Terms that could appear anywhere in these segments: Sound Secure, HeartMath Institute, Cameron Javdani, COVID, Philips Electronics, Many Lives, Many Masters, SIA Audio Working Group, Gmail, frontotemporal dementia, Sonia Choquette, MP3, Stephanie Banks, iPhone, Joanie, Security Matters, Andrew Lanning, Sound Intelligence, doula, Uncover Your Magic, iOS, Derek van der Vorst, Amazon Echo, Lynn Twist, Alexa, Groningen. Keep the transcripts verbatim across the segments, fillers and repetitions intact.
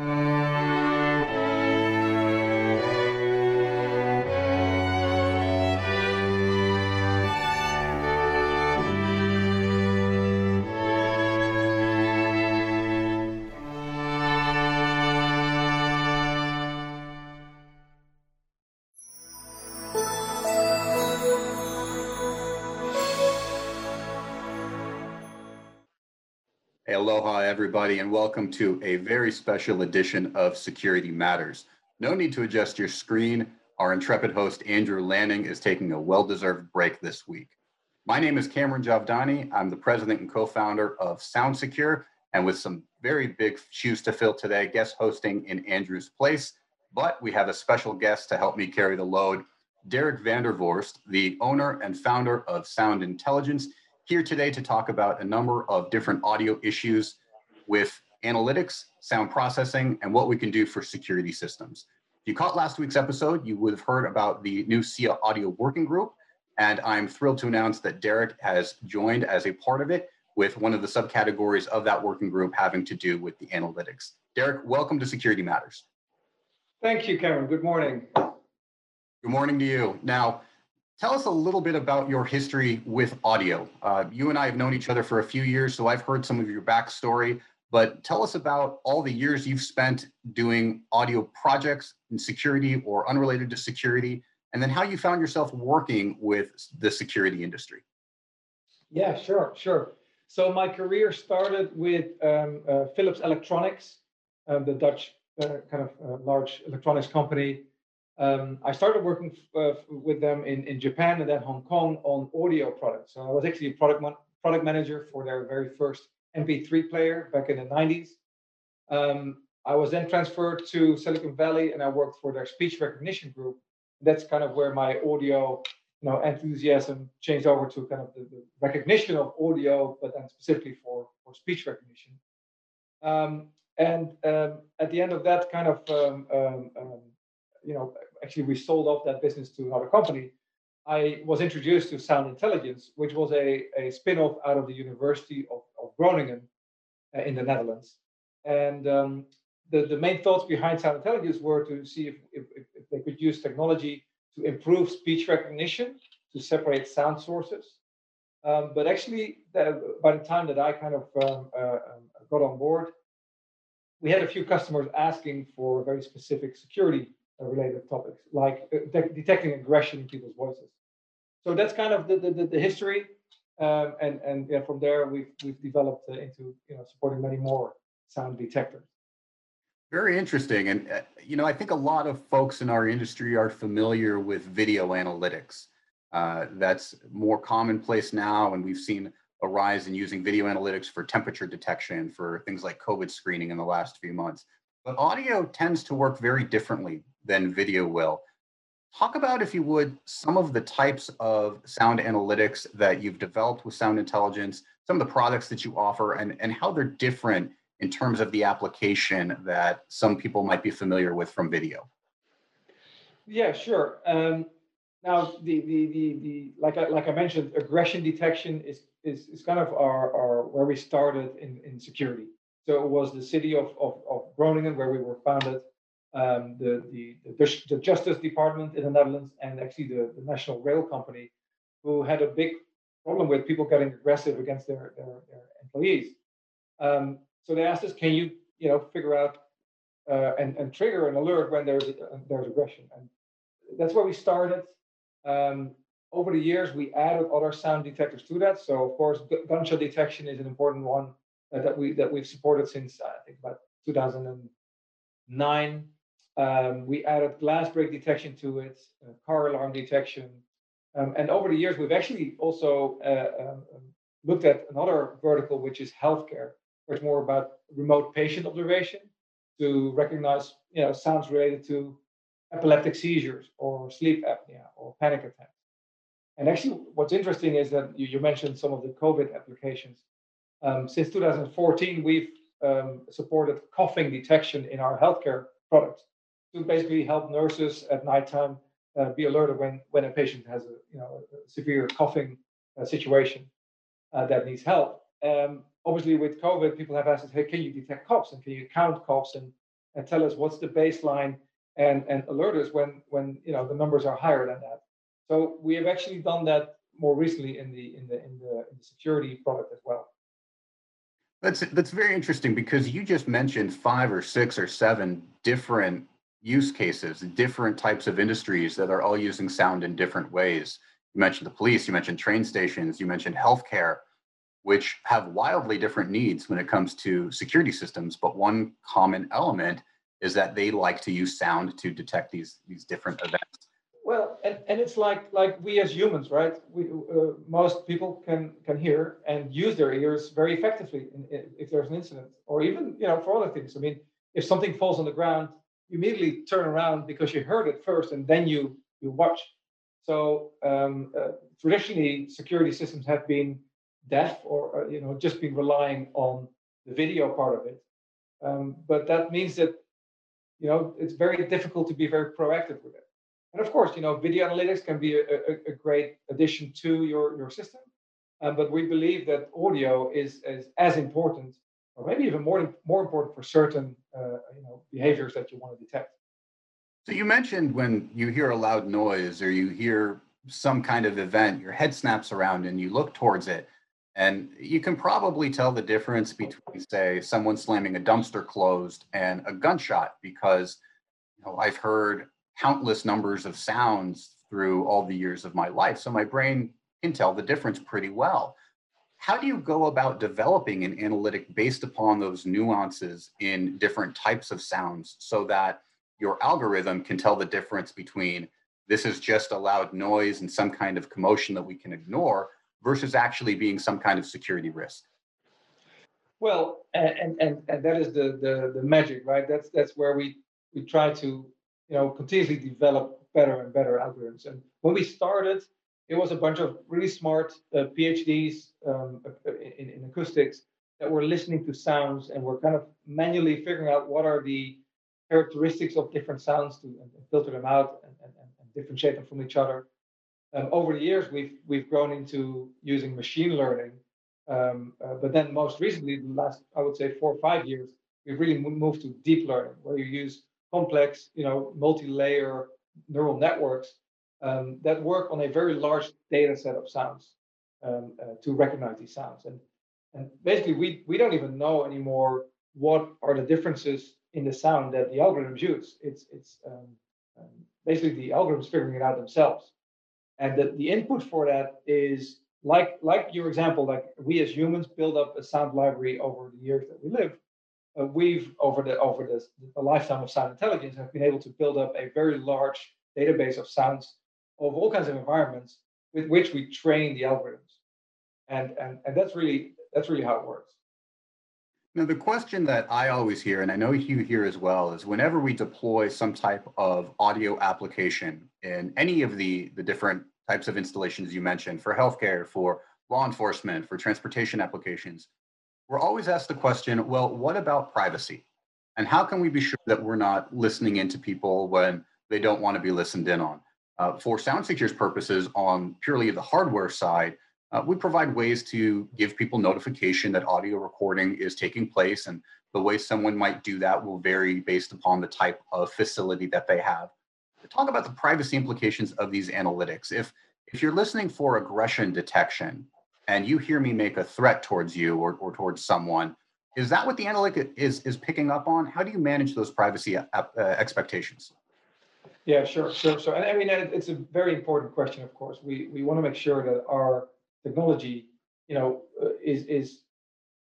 Aloha, everybody, and welcome to a very special edition of Security Matters. No need to adjust your screen. Our intrepid host, Andrew Lanning, is taking a well-deserved break this week. My name is Cameron Javdani. I'm the president and co-founder of Sound Secure, and with some very big shoes to fill today, guest hosting in Andrew's place. But we have a special guest to help me carry the load, Derek van der Vorst, the owner and founder of Sound Intelligence, here today to talk about a number of different audio issues with analytics, sound processing, and what we can do for security systems. If you caught last week's episode, you would have heard about the new S I A Audio Working Group, and I'm thrilled to announce that Derek has joined as a part of it, with one of the subcategories of that working group having to do with the analytics. Derek, welcome to Security Matters. Thank you, Cameron. Good morning. Good morning to you. Now, tell us a little bit about your history with audio. Uh, you and I have known each other for a few years, so I've heard some of your backstory, but tell us about all the years you've spent doing audio projects in security or unrelated to security, and then how you found yourself working with the security industry. Yeah, sure, sure. So my career started with um, uh, Philips Electronics, uh, the Dutch uh, kind of uh, large electronics company. Um, I started working uh, with them in, in Japan and then Hong Kong on audio products. So I was actually a product, man product manager for their very first M P three player back in the nineties. Um, I was then transferred to Silicon Valley and I worked for their speech recognition group. That's kind of where my audio you know, enthusiasm changed over to kind of the, the recognition of audio, but then specifically for, for speech recognition. Um, and um, at the end of that kind of um, um, um, you know, actually we sold off that business to another company. I was introduced to Sound Intelligence, which was a, a spin-off out of the University of, of Groningen uh, in the Netherlands. And um, the, the main thoughts behind Sound Intelligence were to see if, if, if they could use technology to improve speech recognition, to separate sound sources. Um, but actually, the, by the time that I kind of um, uh, got on board, we had a few customers asking for very specific security related topics, like de detecting aggression in people's voices. So that's kind of the, the, the history. Um, and and yeah, from there, we've, we've developed uh, into you know, supporting many more sound detectors. Very interesting. And, uh, you know, I think a lot of folks in our industry are familiar with video analytics. Uh, that's more commonplace now. And we've seen a rise in using video analytics for temperature detection, for things like COVID screening in the last few months. But audio tends to work very differently than video will. Talk about, if you would, some of the types of sound analytics that you've developed with Sound Intelligence, some of the products that you offer, and, and how they're different in terms of the application that some people might be familiar with from video. Yeah, sure. Um, now, the, the, the, the, like, I, like I mentioned, aggression detection is, is, is kind of our, our, where we started in, in security. So it was the city of, of, of Groningen where we were founded, um, the, the, the Justice Department in the Netherlands, and actually the, the National Rail Company, who had a big problem with people getting aggressive against their, their, their employees. Um, so they asked us, can you, you know, figure out uh, and, and trigger an alert when there's, uh, there's aggression? And that's where we started. Um, over the years, we added other sound detectors to that. So of course, gunshot detection is an important one that we that we've supported since I think about two thousand nine. Um, we added glass break detection to it, uh, car alarm detection, um, and over the years we've actually also uh, um, looked at another vertical, which is healthcare, which is more about remote patient observation to recognize you know sounds related to epileptic seizures or sleep apnea or panic attacks. And actually, what's interesting is that you, you mentioned some of the COVID applications. Um, since two thousand fourteen, we've um, supported coughing detection in our healthcare products to basically help nurses at nighttime uh, be alerted when, when a patient has a, you know, a severe coughing uh, situation uh, that needs help. Um, obviously, with COVID, people have asked, hey, can you detect coughs and can you count coughs and, and tell us what's the baseline and, and alert us when, when you know, the numbers are higher than that. So we have actually done that more recently in the in the in the, in the security product as well. That's that's very interesting, because you just mentioned five or six or seven different use cases, different types of industries that are all using sound in different ways. You mentioned the police, you mentioned train stations, you mentioned healthcare, which have wildly different needs when it comes to security systems. But one common element is that they like to use sound to detect these, these different events. Well, and, and it's like like we as humans, right? We, uh, most people can, can hear and use their ears very effectively in, in, if there's an incident, or even, you know, for other things. I mean, if something falls on the ground, you immediately turn around because you heard it first and then you, you watch. So um, uh, traditionally, security systems have been deaf, or uh, you know, just been relying on the video part of it. Um, but that means that, you know, it's very difficult to be very proactive with it. And of course, you know, video analytics can be a, a, a great addition to your, your system. Um, but we believe that audio is, is as important, or maybe even more, more important for certain uh, you know, behaviors that you want to detect. So you mentioned when you hear a loud noise or you hear some kind of event, your head snaps around and you look towards it. And you can probably tell the difference between, say, someone slamming a dumpster closed and a gunshot, because, you know, I've heard countless numbers of sounds through all the years of my life. So my brain can tell the difference pretty well. How do you go about developing an analytic based upon those nuances in different types of sounds so that your algorithm can tell the difference between this is just a loud noise and some kind of commotion that we can ignore versus actually being some kind of security risk? Well, and and, and that is the, the, the magic, right? That's that's where we, we try to, you know, continuously develop better and better algorithms. And when we started, it was a bunch of really smart uh, PhDs um, in, in acoustics that were listening to sounds and were kind of manually figuring out what are the characteristics of different sounds to and filter them out and, and, and differentiate them from each other. Um, over the years, we've we've grown into using machine learning, um, uh, but then most recently, the last, I would say, four or five years, we've really moved to deep learning, where you use complex, you know, multi-layer neural networks um, that work on a very large data set of sounds um, uh, to recognize these sounds. And and basically, we we don't even know anymore what are the differences in the sound that the algorithms use. It's it's um, um, basically the algorithms figuring it out themselves. And the, the input for that is, like, like your example, like we as humans build up a sound library over the years that we live. Uh, we've, over the over the, the lifetime of Sound Intelligence, have been able to build up a very large database of sounds of all kinds of environments with which we train the algorithms. And, and, and that's really that's really how it works. Now, the question that I always hear, and I know you hear as well, is whenever we deploy some type of audio application in any of the, the different types of installations you mentioned, for healthcare, for law enforcement, for transportation applications, we're always asked the question, well, what about privacy? And how can we be sure that we're not listening into people when they don't want to be listened in on? Uh, for Sound Secure's purposes, on purely the hardware side, Uh, we provide ways to give people notification that audio recording is taking place, and the way someone might do that will vary based upon the type of facility that they have. But talk about the privacy implications of these analytics. If, if you're listening for aggression detection and you hear me make a threat towards you or, or towards someone, is that what the analytic is, is picking up on? How do you manage those privacy uh, uh, expectations? Yeah, sure, sure. So, I mean, it's a very important question, of course. We, we want to make sure that our technology, you know, uh, is is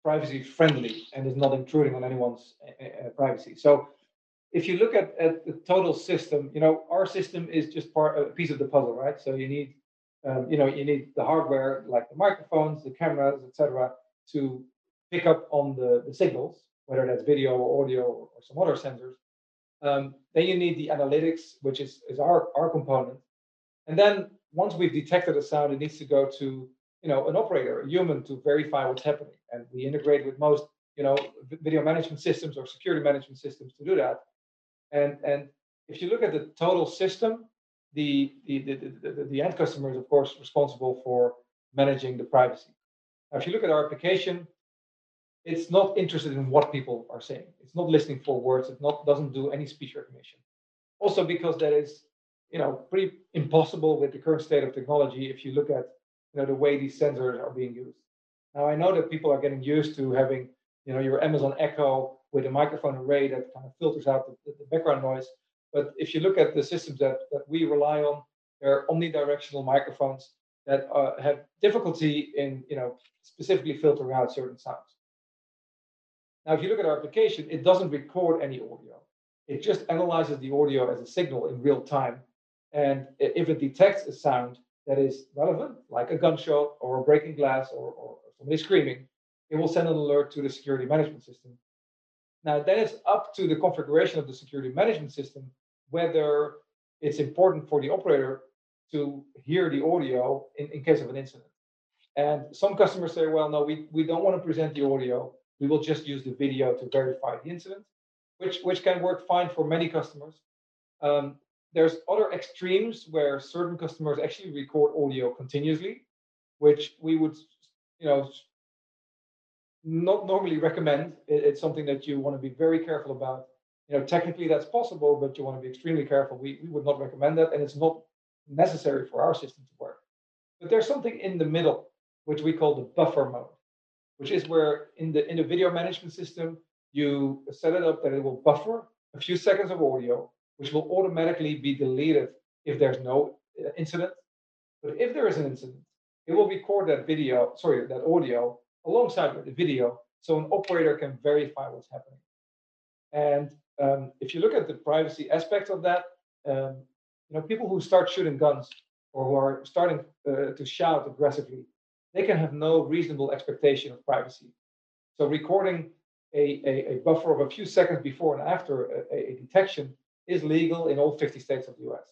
privacy friendly and is not intruding on anyone's uh, privacy. So, if you look at, at the total system, you know, our system is just part a piece of the puzzle, right? So you need, um, you know, you need the hardware like the microphones, the cameras, et cetera, to pick up on the, the signals, whether that's video or audio or some other sensors. Um, then you need the analytics, which is is our our component, and then once we've detected a sound, it needs to go to, you know, an operator, a human, to verify what's happening. And we integrate with most, you know, video management systems or security management systems to do that. And and if you look at the total system, the the the, the, the end customer is, of course, responsible for managing the privacy. Now, if you look at our application, It's not interested in what people are saying. It's not listening for words. It not doesn't do any speech recognition. Also because that is, you know, pretty impossible with the current state of technology if you look at, you know, the way these sensors are being used. Now, I know that people are getting used to having, you know, your Amazon Echo with a microphone array that kind of filters out the, the background noise. But if you look at the systems that, that we rely on, they're omnidirectional microphones that uh, have difficulty in, you know, specifically filtering out certain sounds. Now, if you look at our application, it doesn't record any audio. It just analyzes the audio as a signal in real time. And if it detects a sound that is relevant, like a gunshot or a breaking glass or, or somebody screaming, it will send an alert to the security management system. Now, that is up to the configuration of the security management system, whether it's important for the operator to hear the audio in, in case of an incident. And some customers say, well, no, we, we don't want to present the audio. We will just use the video to verify the incident, which, which can work fine for many customers. Um, There's other extremes where certain customers actually record audio continuously, which we would, you know, not normally recommend. It's something that you want to be very careful about. You know, technically that's possible, but you want to be extremely careful. We, we would not recommend that, and it's not necessary for our system to work. But there's something in the middle, which we call the buffer mode, which is where in the, in the video management system, you set it up that it will buffer a few seconds of audio, which will automatically be deleted if there's no incident. But if there is an incident, it will record that video, sorry, that audio alongside with the video, so an operator can verify what's happening. And um, if you look at the privacy aspect of that, um, you know, people who start shooting guns or who are starting uh, to shout aggressively, they can have no reasonable expectation of privacy. So recording a, a, a buffer of a few seconds before and after a, a detection is legal in all fifty states of the U S.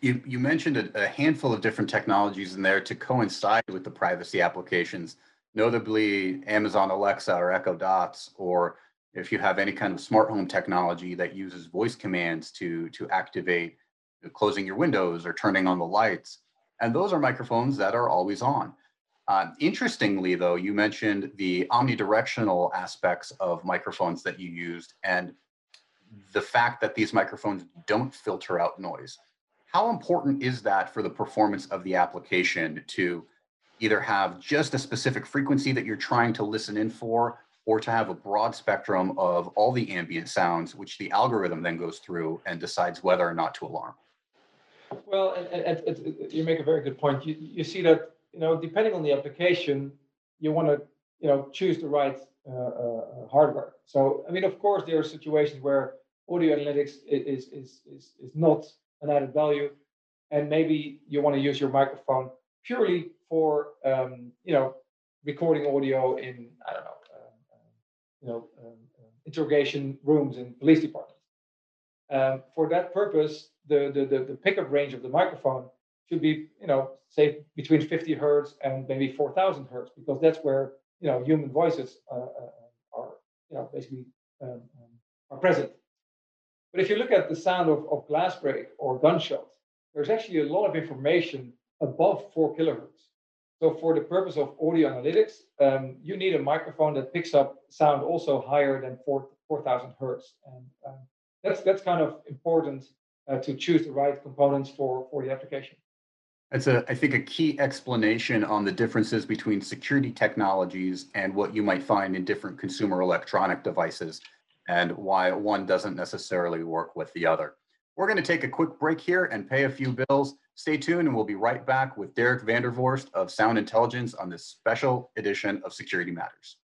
You, you mentioned a, a handful of different technologies in there to coincide with the privacy applications, notably Amazon Alexa or Echo Dots, or if you have any kind of smart home technology that uses voice commands to, to activate closing your windows or turning on the lights. And those are microphones that are always on. Uh, interestingly, though, you mentioned the omnidirectional aspects of microphones that you used and the fact that these microphones don't filter out noise. How important is that for the performance of the application to either have just a specific frequency that you're trying to listen in for, or to have a broad spectrum of all the ambient sounds, which the algorithm then goes through and decides whether or not to alarm? Well, and, and, and you make a very good point. You, you see that, you know, depending on the application, you want to, you know, choose the right uh, uh, hardware. So, I mean, of course, there are situations where audio analytics is, is, is, is not an added value. And maybe you want to use your microphone purely for, um, you know, recording audio in, I don't know, um, um, you know, um, um, interrogation rooms in police departments. Um, for that purpose, the, the, the, the pickup range of the microphone should be, you know, say between fifty hertz and maybe four thousand hertz, because that's where, you know, human voices uh, are, you know, basically um, are present. But if you look at the sound of, of glass break or gunshot, there's actually a lot of information above four kilohertz. So for the purpose of audio analytics, um, you need a microphone that picks up sound also higher than four thousand hertz. And um, that's, that's kind of important uh, to choose the right components for, for the application. That's, a, I think, a key explanation on the differences between security technologies and what you might find in different consumer electronic devices, and why one doesn't necessarily work with the other. We're going to take a quick break here and pay a few bills. Stay tuned, and we'll be right back with Derek van der Vorst of Sound Intelligence on this special edition of Security Matters.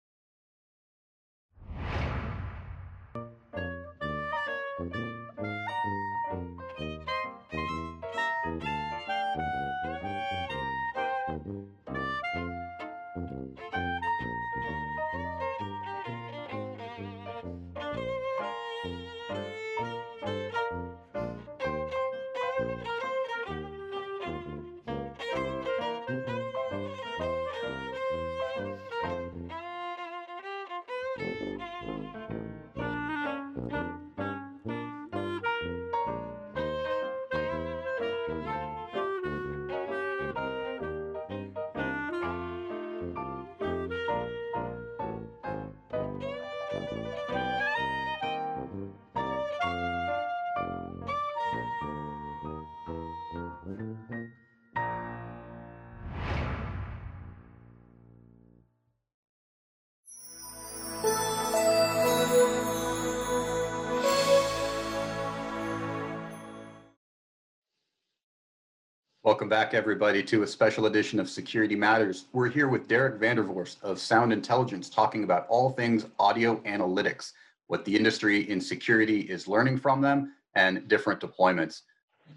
Welcome back, everybody, to a special edition of Security Matters. We're here with Derek van der Vorst of Sound Intelligence, talking about all things audio analytics, what the industry in security is learning from them, and different deployments.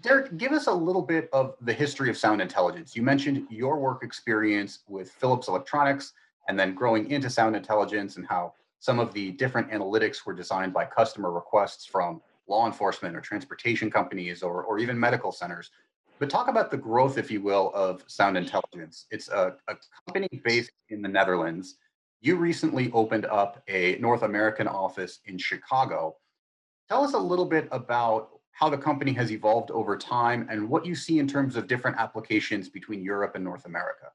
Derek, give us a little bit of the history of Sound Intelligence. You mentioned your work experience with Philips Electronics, and then growing into Sound Intelligence and how some of the different analytics were designed by customer requests from law enforcement or transportation companies or, or even medical centers. But talk about the growth, if you will, of Sound Intelligence. It's a, a company based in the Netherlands. You recently opened up a North American office in Chicago. Tell us a little bit about how the company has evolved over time and what you see in terms of different applications between Europe and North America.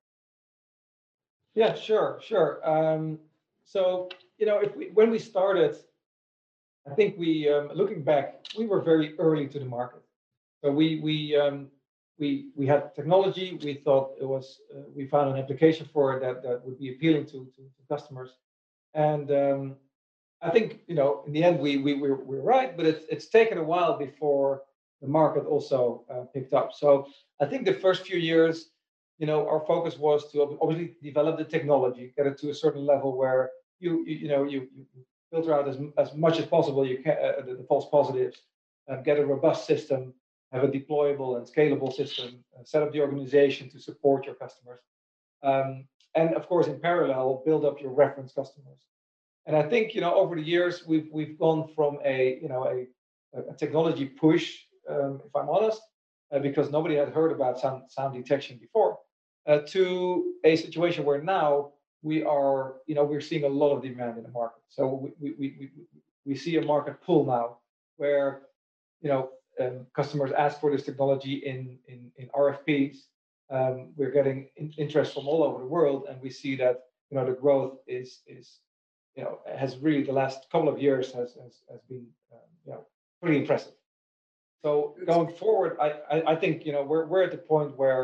Yeah, sure, sure. Um, so, you know, if we, when we started, I think we, um, looking back, we were very early to the market. So we, we, um, We we had technology. We thought it was. Uh, we found an application for it that, that would be appealing to to, to customers, and um, I think you know in the end we we we're, we're right. But it's it's taken a while before the market also uh, picked up. So I think the first few years, you know, our focus was to obviously develop the technology, get it to a certain level where you you, you know you, you filter out as as much as possible you can uh, the, the false positives, uh, get a robust system. Have a deployable and scalable system, uh, set up the organization to support your customers. Um, and of course, in parallel, build up your reference customers. And I think, you know, over the years, we've we've gone from a, you know, a, a technology push, um, if I'm honest, uh, because nobody had heard about sound, sound detection before, uh, to a situation where now we are, you know, we're seeing a lot of demand in the market. So we, we, we, we see a market pull now where, you know, Um, customers ask for this technology in, in, in R F Ps. Um, we're getting in, interest from all over the world, and we see that you know the growth is is you know has really the last couple of years has has, has been um, you know pretty impressive. So going forward, I, I I think you know we're we're at the point where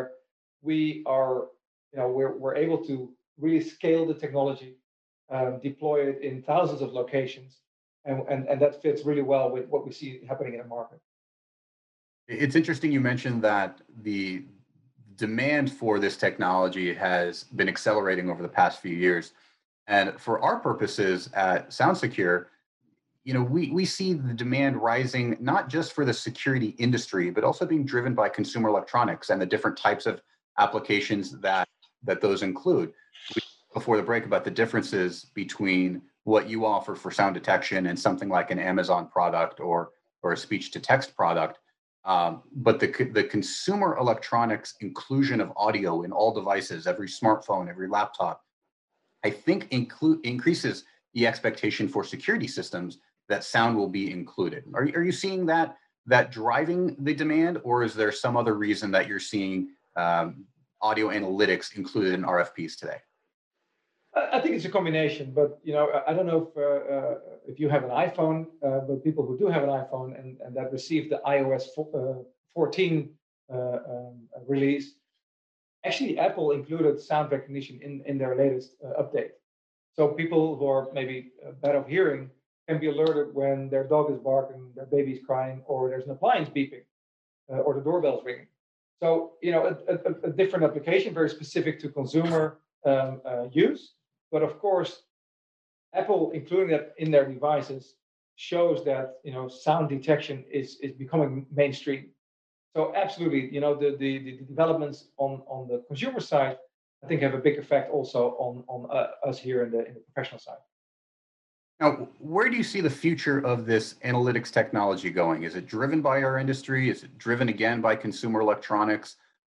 we are you know we're we're able to really scale the technology, um, deploy it in thousands of locations, and, and and that fits really well with what we see happening in the market. It's interesting you mentioned that the demand for this technology has been accelerating over the past few years. And for our purposes at Sound Secure, you know, we, we see the demand rising not just for the security industry, but also being driven by consumer electronics and the different types of applications that, that those include. We talked before the break about the differences between what you offer for sound detection and something like an Amazon product or, or a speech-to-text product. Um, but the, the consumer electronics inclusion of audio in all devices, every smartphone, every laptop, I think inclu- increases the expectation for security systems that sound will be included. Are, are you seeing that, that driving the demand, or is there some other reason that you're seeing um, audio analytics included in R F Ps today? I think it's a combination, but you know, I don't know if uh, uh, if you have an iPhone, uh, but people who do have an iPhone and, and that received the iOS fourteen uh, um, release, actually Apple included sound recognition in, in their latest uh, update. So people who are maybe bad of hearing can be alerted when their dog is barking, their baby's crying, or there's an appliance beeping, uh, or the doorbell's ringing. So you know, a, a, a different application, very specific to consumer um, uh, use. But of course, Apple including that in their devices shows that you know sound detection is is becoming mainstream. So absolutely, you know the the, the developments on, on the consumer side, I think, have a big effect also on on uh, us here in the in the professional side. Now, where do you see the future of this analytics technology going? Is it driven by our industry? Is it driven again by consumer electronics?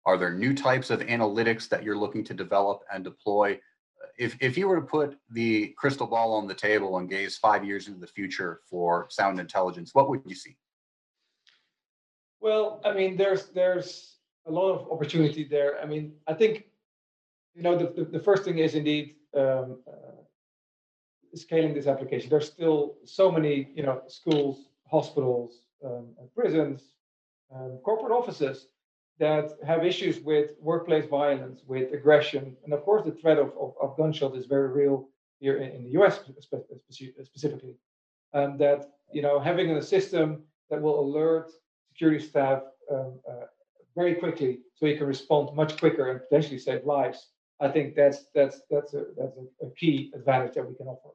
Are there new types of analytics that you're looking to develop and deploy? If if you were to put the crystal ball on the table and gaze five years into the future for Sound Intelligence, what would you see? Well, I mean, there's there's a lot of opportunity there. I mean, I think, you know, the, the, the first thing is indeed um, uh, scaling this application. There's still so many, you know, schools, hospitals, um, prisons, um, corporate offices that have issues with workplace violence, with aggression. And of course, the threat of, of, of gunshot is very real here in, in the U S specifically. Um, that, you know, having a system that will alert security staff um, uh, very quickly, so you can respond much quicker and potentially save lives. I think that's that's that's a that's a, a key advantage that we can offer.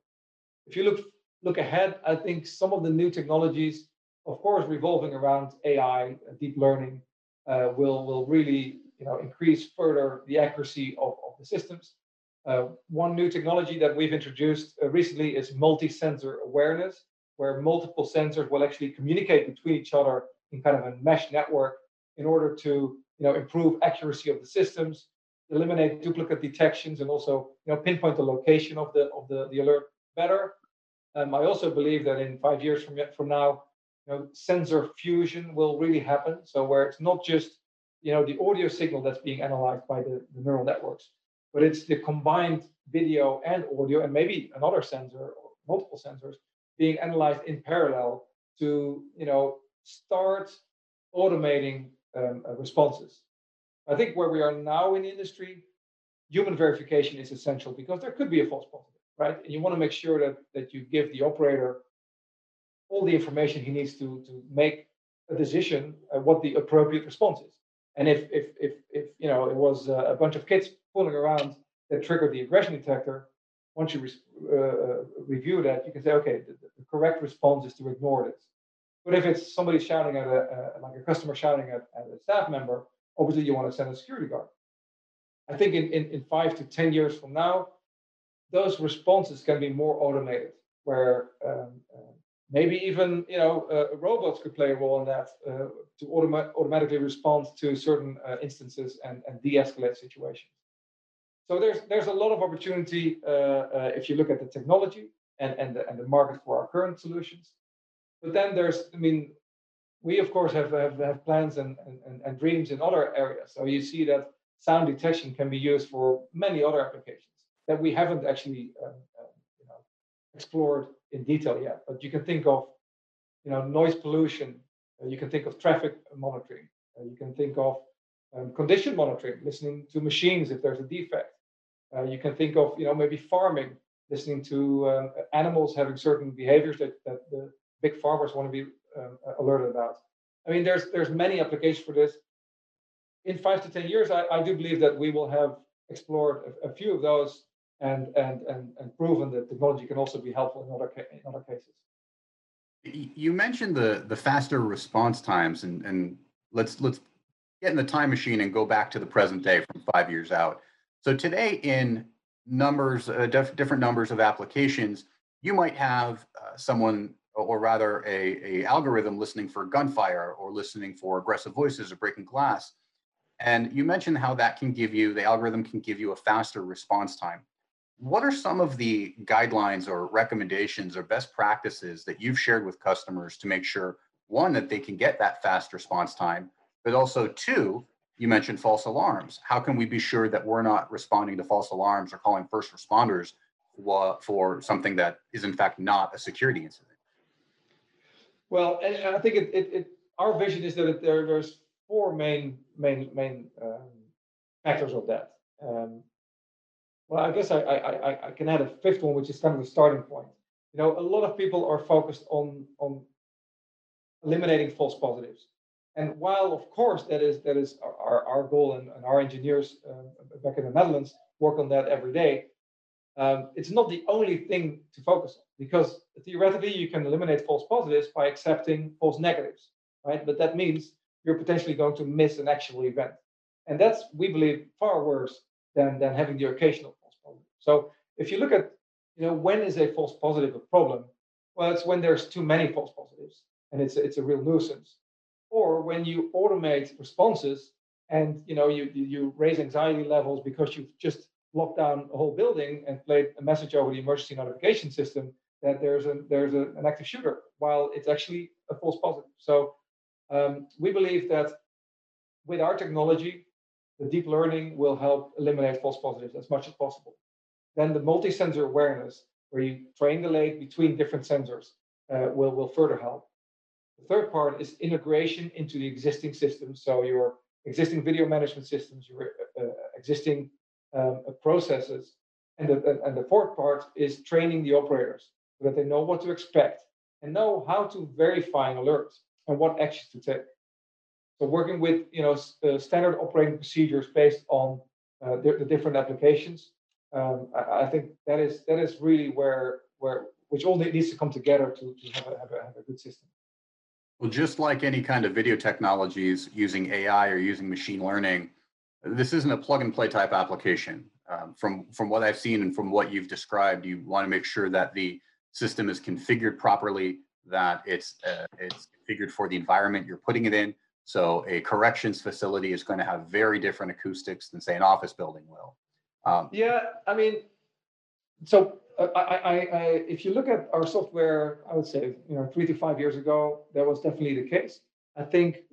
If you look look ahead, I think some of the new technologies, of course, revolving around A I, deep learning, uh, will will really you know increase further the accuracy of, of the systems. Uh, one new technology that we've introduced uh, recently is multi-sensor awareness, where multiple sensors will actually communicate between each other in kind of a mesh network in order to you know improve accuracy of the systems, eliminate duplicate detections, and also you know pinpoint the location of the of the, the alert better. Um, I also believe that in five years from from now, you know, sensor fusion will really happen. So where it's not just you know the audio signal that's being analyzed by the, the neural networks, but it's the combined video and audio, and maybe another sensor or multiple sensors being analyzed in parallel to you know start automating um, responses. I think where we are now in the industry, human verification is essential because there could be a false positive, right? And you want to make sure that that you give the operator all the information he needs to to make a decision of what the appropriate response is. And if if if if you know it was a bunch of kids fooling around that triggered the aggression detector, once you uh, review that, you can say, okay, the, the correct response is to ignore this. But if it's somebody shouting at a, a like a customer shouting at, at a staff member, obviously you want to send a security guard. I think in, in, in five to ten years from now, those responses can be more automated, where um, uh, maybe even you know uh, robots could play a role in that uh, to automa automatically respond to certain uh, instances and, and de-escalate situations. So there's there's a lot of opportunity uh, uh, if you look at the technology and and the, and the market for our current solutions. But then there's, I mean, we of course have have, have plans and, and and dreams in other areas. So you see that sound detection can be used for many other applications that we haven't actually um, um, you know, explored in detail yet. But you can think of, you know, noise pollution. Uh, you can think of traffic monitoring. Uh, you can think of um, condition monitoring, listening to machines if there's a defect. Uh, you can think of, you know, maybe farming, listening to uh, animals having certain behaviors that that the big farmers want to be um, alerted about. I mean, there's there's many applications for this. In five to ten years, I, I do believe that we will have explored a, a few of those and, and and and proven that technology can also be helpful in other in other cases. You mentioned the the faster response times, and and let's let's get in the time machine and go back to the present day from five years out. So today, in numbers, uh, def different numbers of applications, you might have uh, someone, or rather a, a algorithm listening for gunfire or listening for aggressive voices or breaking glass. And you mentioned how that can give you, the algorithm can give you a faster response time. What are some of the guidelines or recommendations or best practices that you've shared with customers to make sure, one, that they can get that fast response time, but also two, you mentioned false alarms. How can we be sure that we're not responding to false alarms or calling first responders for something that is in fact not a security incident? Well, I think it, it, it, our vision is that it, there, there's four main main main um, factors of that. Um, well, I guess I, I I can add a fifth one, which is kind of the starting point. You know, a lot of people are focused on on eliminating false positives, and while of course that is that is our our goal, and, and our engineers uh, back in the Netherlands work on that every day. Um, it's not the only thing to focus on, because theoretically you can eliminate false positives by accepting false negatives, right? But that means you're potentially going to miss an actual event. And that's, we believe, far worse than, than having the occasional false positive. So if you look at, you know, when is a false positive a problem? Well, it's when there's too many false positives and it's, it's a real nuisance. Or when you automate responses and, you know, you, you raise anxiety levels because you've just locked down a whole building and played a message over the emergency notification system that there's a there's a, an active shooter, while it's actually a false positive. So um, we believe that with our technology, the deep learning will help eliminate false positives as much as possible. Then the multi-sensor awareness, where you triangulate between different sensors, uh, will will further help. The third part is integration into the existing systems. So your existing video management systems, your uh, existing Um, processes, and the, and the fourth part is training the operators so that they know what to expect and know how to verify an alert and what actions to take. So working with you know uh, standard operating procedures based on uh, the, the different applications, um, I, I think that is that is really where where which all needs to come together to, to have, a, have, a, have a good system. Well, just like any kind of video technologies using A I or using machine learning, this isn't a plug and play type application. Um, from from what I've seen and from what you've described, you want to make sure that the system is configured properly, that it's uh, it's configured for the environment you're putting it in. So a corrections facility is going to have very different acoustics than, say, an office building will. Um, yeah, I mean, so I, I, I, if you look at our software, I would say, you know, three to five years ago, that was definitely the case. I think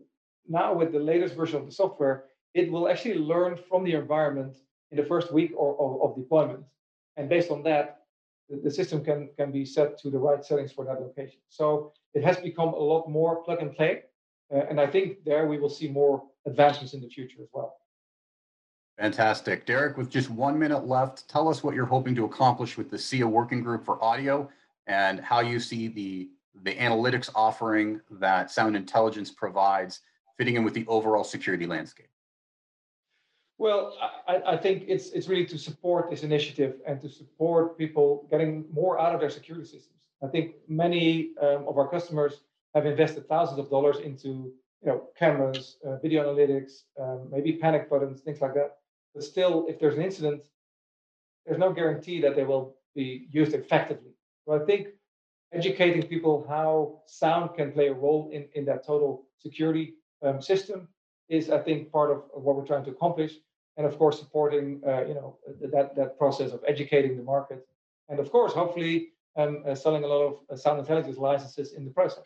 now with the latest version of the software, it will actually learn from the environment in the first week or, of, of deployment. And based on that, the system can, can be set to the right settings for that location. So it has become a lot more plug and play. Uh, and I think there we will see more advancements in the future as well. Fantastic. Derek, with just one minute left, tell us what you're hoping to accomplish with the S I A Working Group for Audio and how you see the, the analytics offering that Sound Intelligence provides fitting in with the overall security landscape. Well, I, I think it's, it's really to support this initiative and to support people getting more out of their security systems. I think many um, of our customers have invested thousands of dollars into you know, cameras, uh, video analytics, um, maybe panic buttons, things like that. But still, if there's an incident, there's no guarantee that they will be used effectively. So I think educating people how sound can play a role in, in that total security um, system is, I think, part of what we're trying to accomplish. And of course, supporting uh, you know, that, that process of educating the market. And of course, hopefully, um, uh, selling a lot of uh, Sound Intelligence licenses in the process.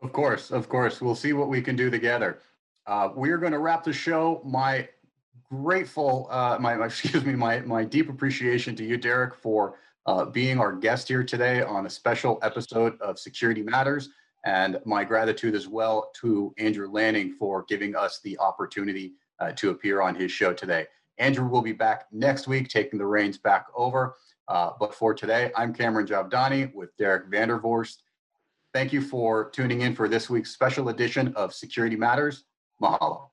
Of course, of course. We'll see what we can do together. Uh, we're going to wrap the show. My grateful, uh, my, my excuse me, my, my deep appreciation to you, Derek, for uh, being our guest here today on a special episode of Security Matters. And my gratitude as well to Andrew Lanning for giving us the opportunity uh, to appear on his show today. Andrew will be back next week, taking the reins back over. Uh, but for today, I'm Cameron Javdani with Derek van der Vorst. Thank you for tuning in for this week's special edition of Security Matters. Mahalo.